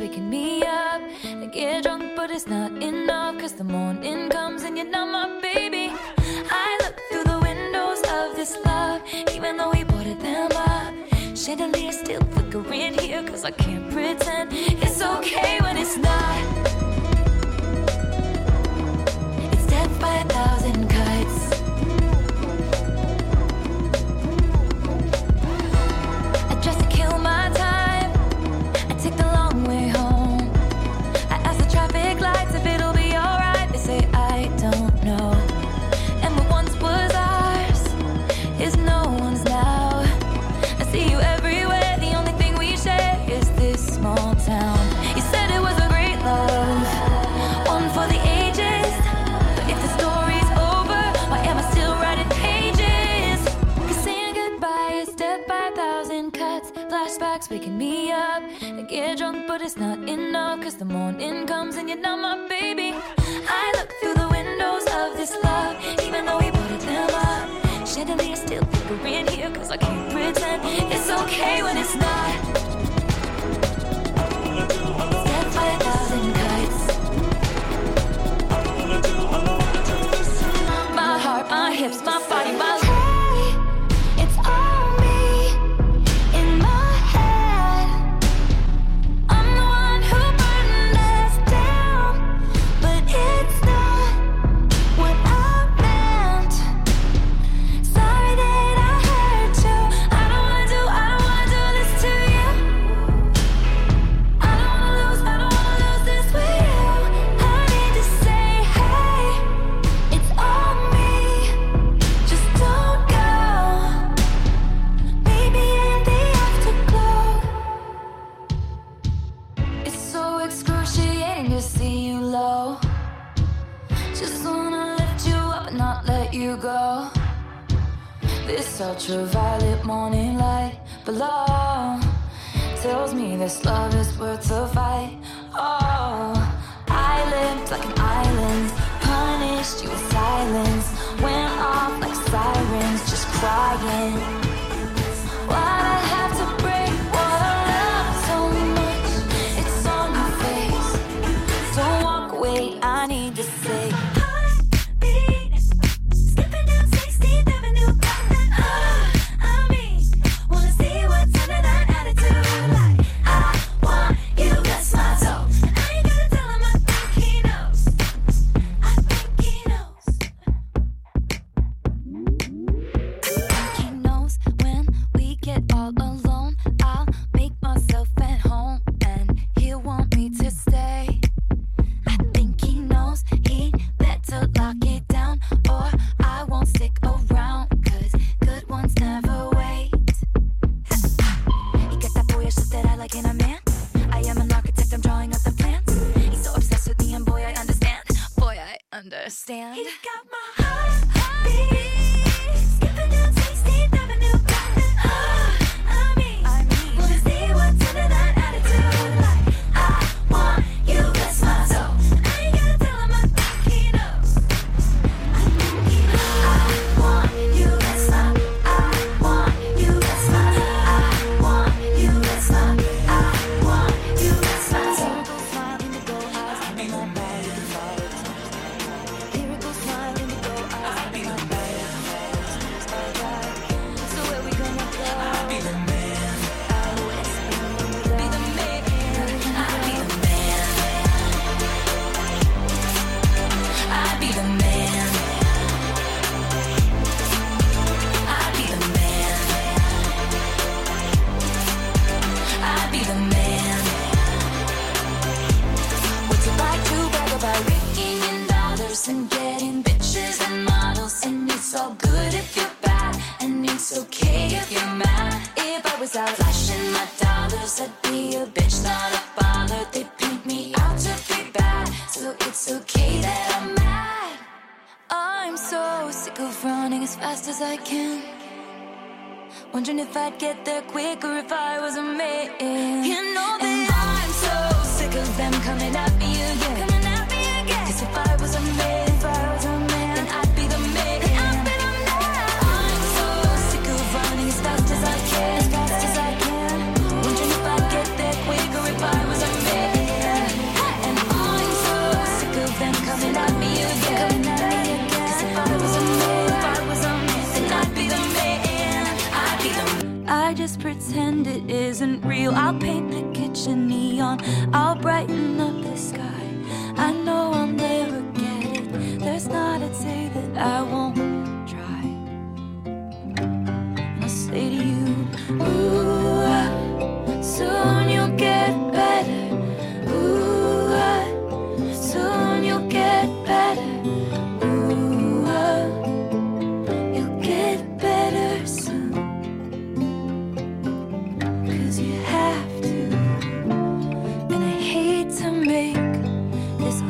Waking me up, I get drunk, but it's not enough, cause the morning comes and you're not my baby. I look through the windows of this love, even though we boarded them up. Chandelier's still flickering here, cause I can't pretend it's okay when it's not. It's death by a thousand cuts. Waking me up, I get drunk, but it's not enough, cause the morning comes and you're not my baby. I look through the windows of this love, even though we boarded them up. Chandelier's still flickering here, cause I can't pretend it's okay when it's not. Death by a thousand cuts. My heart, my hips, my body, my life. Go. This ultraviolet morning light below tells me this love is worth a fight. Oh, I lived like an island, punished you with silence. Went off like sirens, just crying. Why'd I have to break what I love so much? It's on my face. Don't walk away, I need to say. Miracle smile, indigo eyes. I'm so sick of running as fast as I can, wondering if I'd get there quicker if I was a man. You know that I'm so sick of them coming at me again, coming at me again. 'Cause if I was a man, if I was a man, then I'd be the man. I'm so sick of running as fast as I can, as fast as I can, wondering if I'd get there quicker if I was a man. And I'm so sick of them coming at me again. I just pretend it isn't real. I'll paint the kitchen neon, I'll brighten up the sky. I know I'll never get it. There's not a day that I won't try. And I'll say to you, ooh, soon you'll get better. Ooh, soon you'll get better. Ooh, you'll get better soon.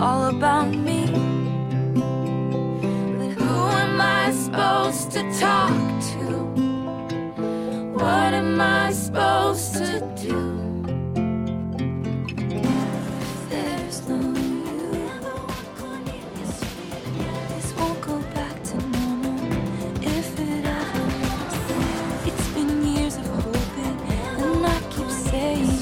All about me, but who am I supposed to talk to? What am I supposed to do? There's no you. This won't go back to normal if it ever was. It's been years of hoping, and I keep saying,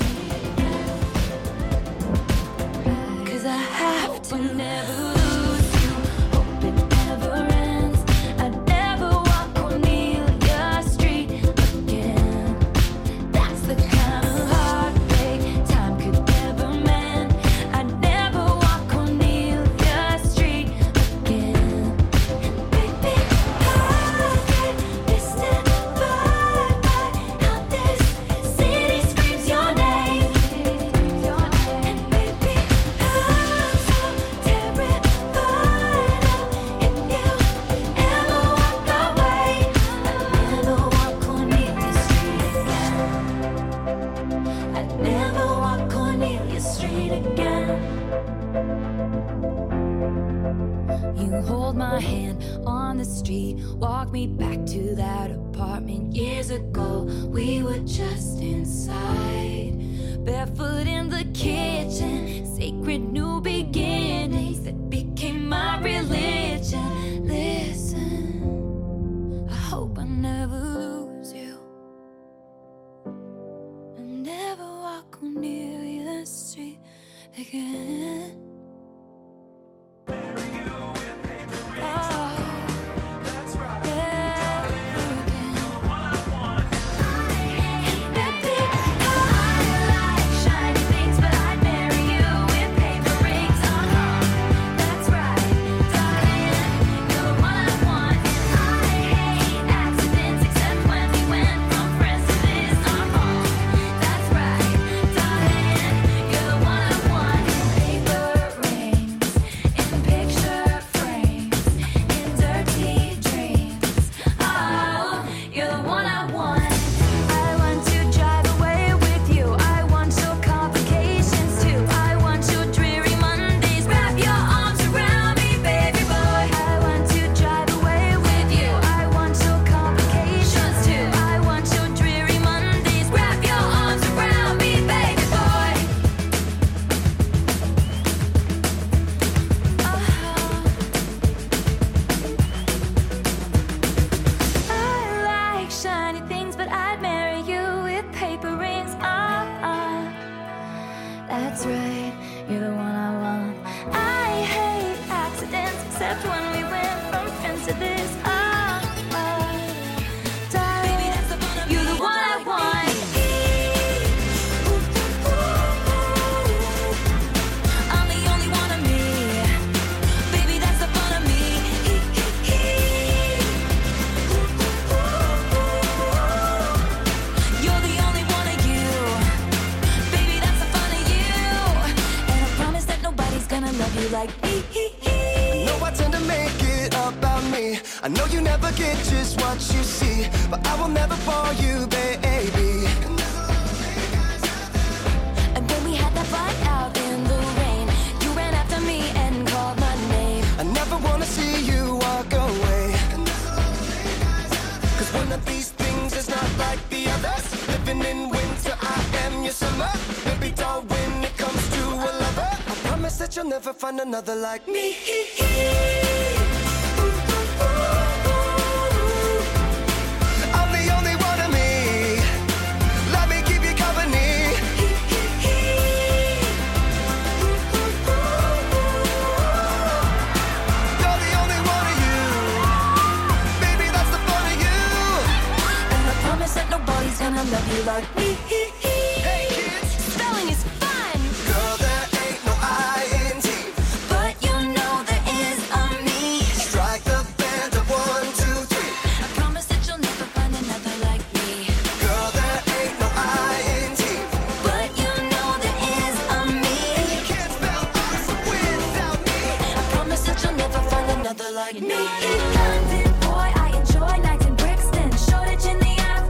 'cause I have to never lose you. Hope it never ends. I'd never walk Cornelia Street again. That's the kind of heartbreak time could never mend. I'd never walk Cornelia Street again. Baby, I get distant by how this city screams your name. And baby, hold my hand on the street, walk me back to that apartment. Years ago, we were just inside, barefoot in the kitchen, sacred new beginnings that became my religion. Listen, I hope I never lose you. I never walk on Cornelia Street again. That's right, you're the one I want. I hate accidents, except when we went from friends to this. Baby, that's the one you're the one I want. I'm the only one of me. Baby, that's the fun of me. You're the only one of you. Gonna love you like me. I know I tend to make it about me. I know you never get just what you see, but I will never fall you, baby. And then we had that fight out in the rain. You ran after me and called my name. I never wanna see you walk away. but you'll never find another like me. I love you like me. Hey kids, spelling is fun. Girl, there ain't no I-N-T, but you know there is a me. Strike the band of 1, 2, 3. I promise that you'll never find another like me. Girl, there ain't no I-N-T, but you know there is a me. And you can't spell awesome without me. I promise that you'll never find another like me. London boy, I enjoy nights in Brixton, Shoreditch in the afternoon.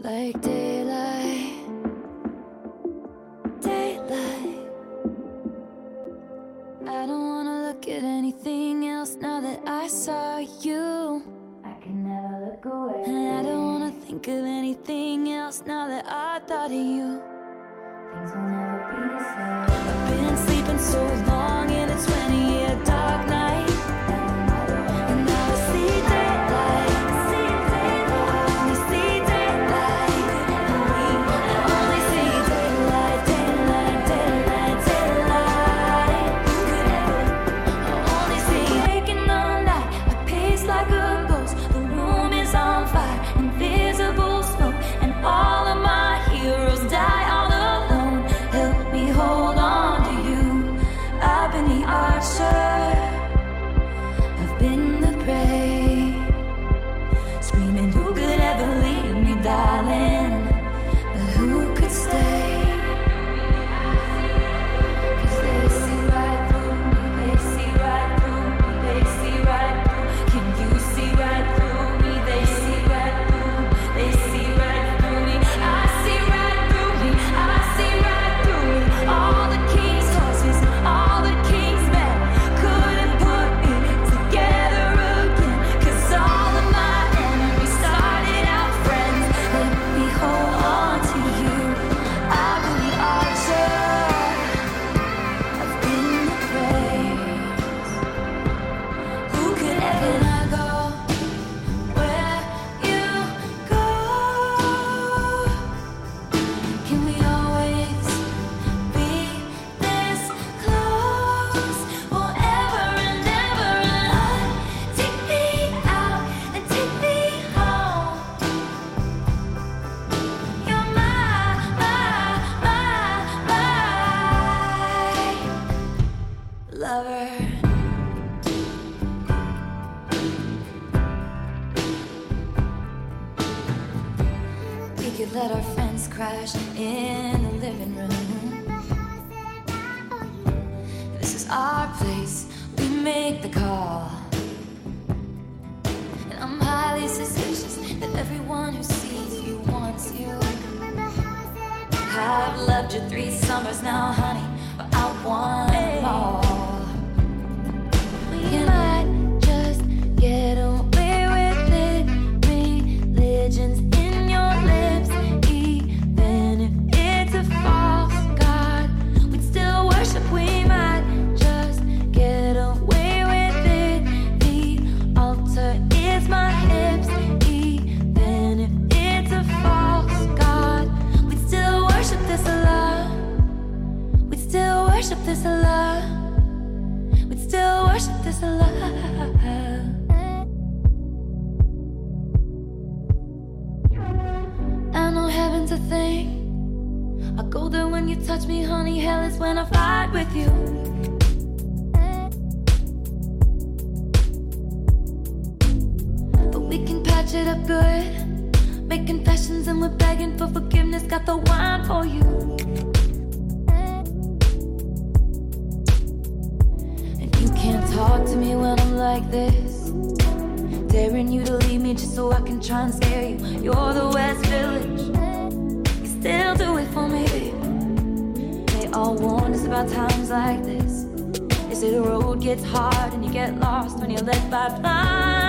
like daylight, daylight. I don't wanna look at anything else now that I saw you. I can never look away. And I don't wanna think of anything else now that I thought of you. Things will never be the same. I've been sleeping so long in a 20-year dark night. Let our friends crash in the living room. This is our place, we make the call. And I'm highly suspicious that everyone who sees you wants you. I've loved you 3 summers now, honey, but I want more. We might just get away with it. Religion's in your lips. Worship this Allah, we'd still worship this Allah. I know heaven's a thing, I go there when you touch me, honey. Hell is when I fight with you. But we can patch it up good, make confessions and we're begging for forgiveness. Got the wine for you. Talk to me when I'm like this, daring you to leave me just so I can try and scare you. You're the West Village, you still do it for me. They all warned us about times like this. They say the road gets hard and you get lost when you're led by blind.